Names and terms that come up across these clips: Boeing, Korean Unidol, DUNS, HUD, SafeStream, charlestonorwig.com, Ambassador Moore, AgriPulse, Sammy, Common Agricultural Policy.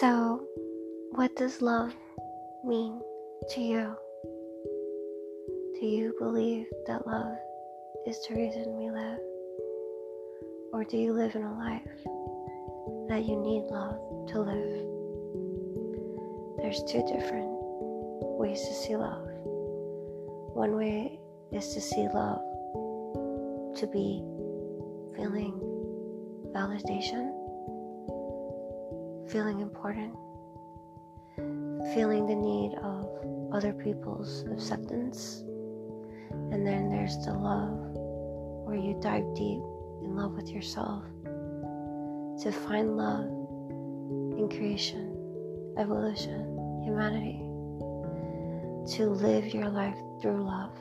So, what does love mean to you? Do you believe that love is the reason we live? Or do you live in a life that you need love to live? There's two different ways to see love. One way is to see love to be feeling validation, feeling important, feeling the need of other people's acceptance. And then there's the love where you dive deep in love with yourself to find love in creation, evolution, humanity, to live your life through love.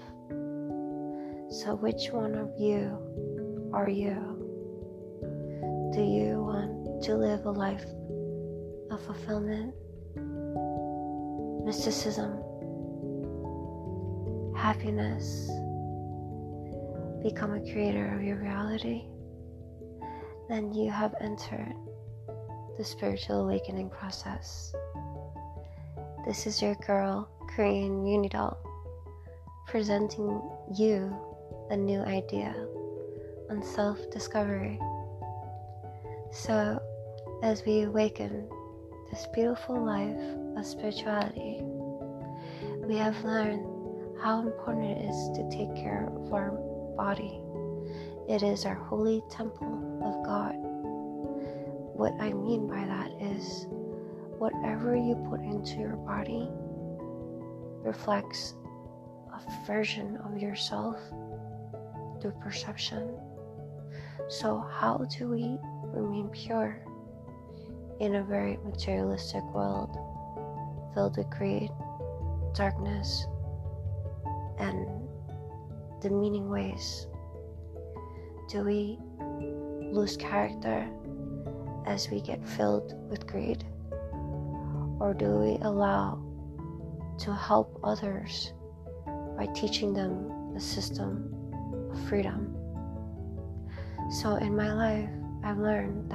So which one of you are you? Do you want to live a life of fulfillment, mysticism, happiness, become a creator of your reality? Then you have entered the spiritual awakening process. This is your girl, Korean Unidol, presenting you a new idea on self-discovery. So, as we awaken this beautiful life of spirituality, we have learned how important it is to take care of our body. It is our holy temple of God. What I mean by that is, whatever you put into your body reflects a version of yourself through perception. So how do we remain pure in a very materialistic world filled with greed, darkness, and demeaning ways? Do we lose character as we get filled with greed? Or do we allow to help others by teaching them a system of freedom? So in my life, I've learned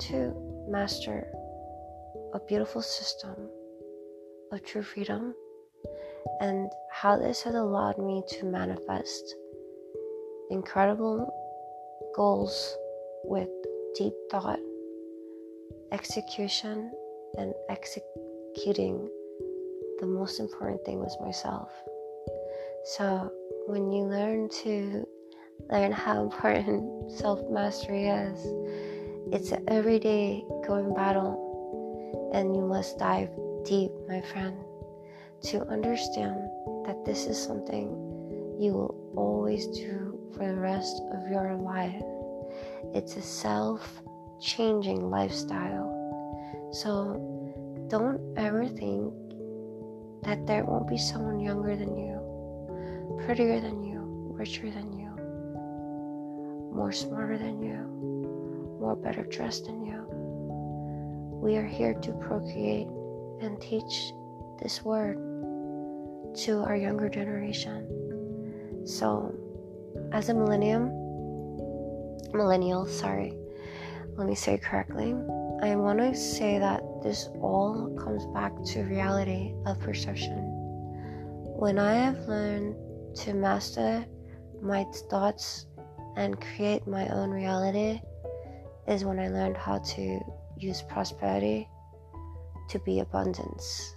to master a beautiful system of true freedom, and how this has allowed me to manifest incredible goals with deep thought, execution, and executing the most important thing was myself. So when you learn how important self-mastery is, it's an everyday going battle, and you must dive deep, my friend, to understand that this is something you will always do for the rest of your life. It's a self-changing lifestyle. So don't ever think that there won't be someone younger than you, prettier than you, richer than you, more smarter than you, more better dressed than you. We are here to procreate and teach this word to our younger generation. So as a millennial, I want to say that this all comes back to reality of perception. When I have learned to master my thoughts and create my own reality is when I learned how to use prosperity to be abundance.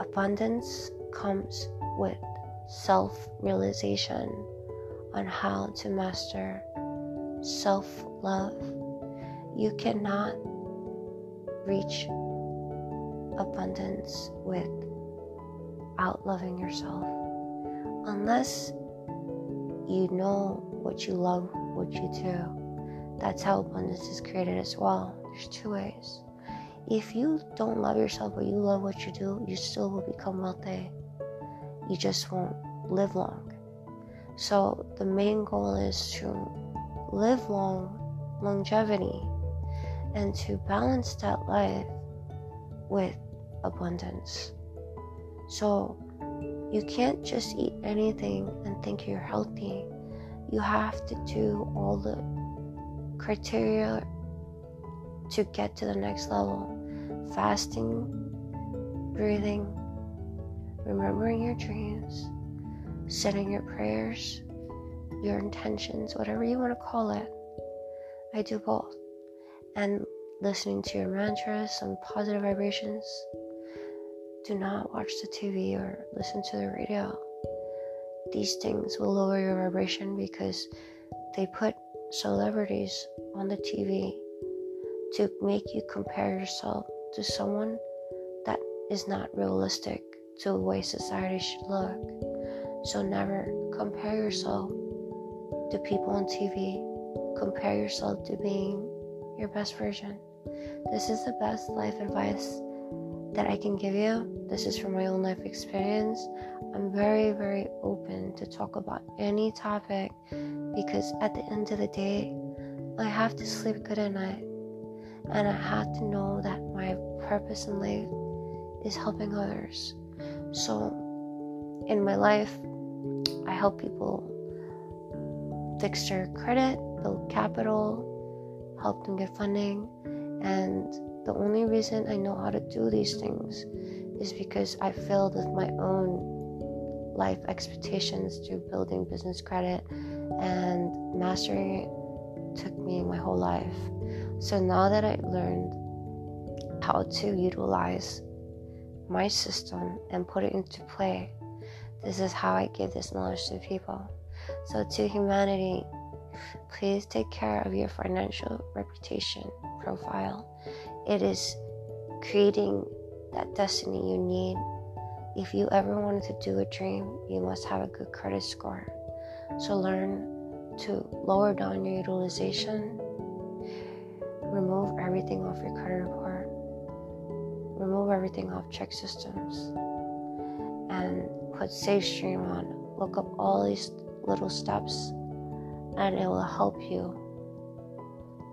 Abundance comes with self-realization on how to master self-love. You cannot reach abundance without loving yourself. Unless you know what you love, what you do, that's how abundance is created as well. There's two ways. If you don't love yourself but you love what you do, you still will become wealthy. You just won't live long. So the main goal is to live long, longevity, and to balance that life with abundance. So you can't just eat anything and think you're healthy. You have to do all the criteria to get to the next level. Fasting, breathing, remembering your dreams, setting your prayers, your intentions, whatever you want to call it. I do both. And listening to your mantras and positive vibrations. Do not watch the TV or listen to the radio. These things will lower your vibration because they put celebrities on the TV to make you compare yourself to someone that is not realistic to the way society should look. So never compare yourself to people on TV. Compare yourself to being your best version. This is the best life advice that I can give you. This is from my own life experience. I'm very, very open to talk about any topic because at the end of the day, I have to sleep good at night. And I have to know that my purpose in life is helping others. So in my life, I help people fix their credit, build capital, help them get funding. And the only reason I know how to do these things is because I failed with my own life expectations through building business credit, and mastering it took me my whole life. So now that I learned how to utilize my system and put it into play, this is how I give this knowledge to people. So to humanity, please take care of your financial reputation profile. It is creating that destiny you need. If you ever wanted to do a dream, you must have a good credit score. So learn to lower down your utilization. Remove everything off your credit report. Remove everything off check systems. And put SafeStream on. Look up all these little steps, and it will help you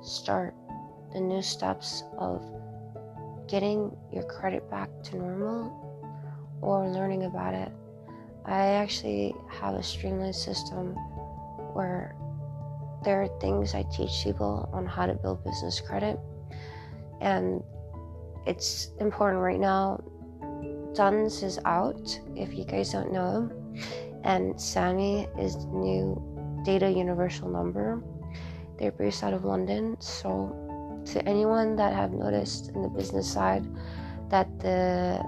start the new steps of getting your credit back to normal or learning about it. I actually have a streamlined system where there are things I teach people on how to build business credit, and it's important right now. DUNS is out, if you guys don't know him, and Sammy is the new data universal number. They're based out of London, so to anyone that have noticed in the business side that the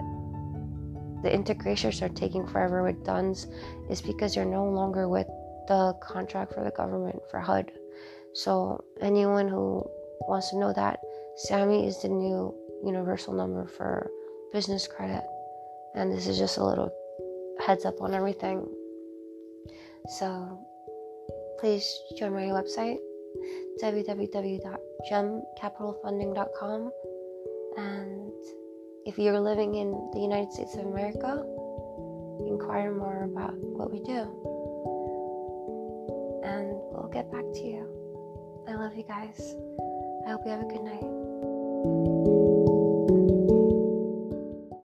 integrations are taking forever with DUNS, is because they're no longer with the contract for the government for HUD. So anyone who wants to know that, Sammy is the new universal number for business credit. And this is just a little heads up on everything. So please join my website, www.gemcapitalfunding.com. And if you're living in the United States of America, inquire more about what we do. And we'll get back to you. I love you guys. I hope you have a good night.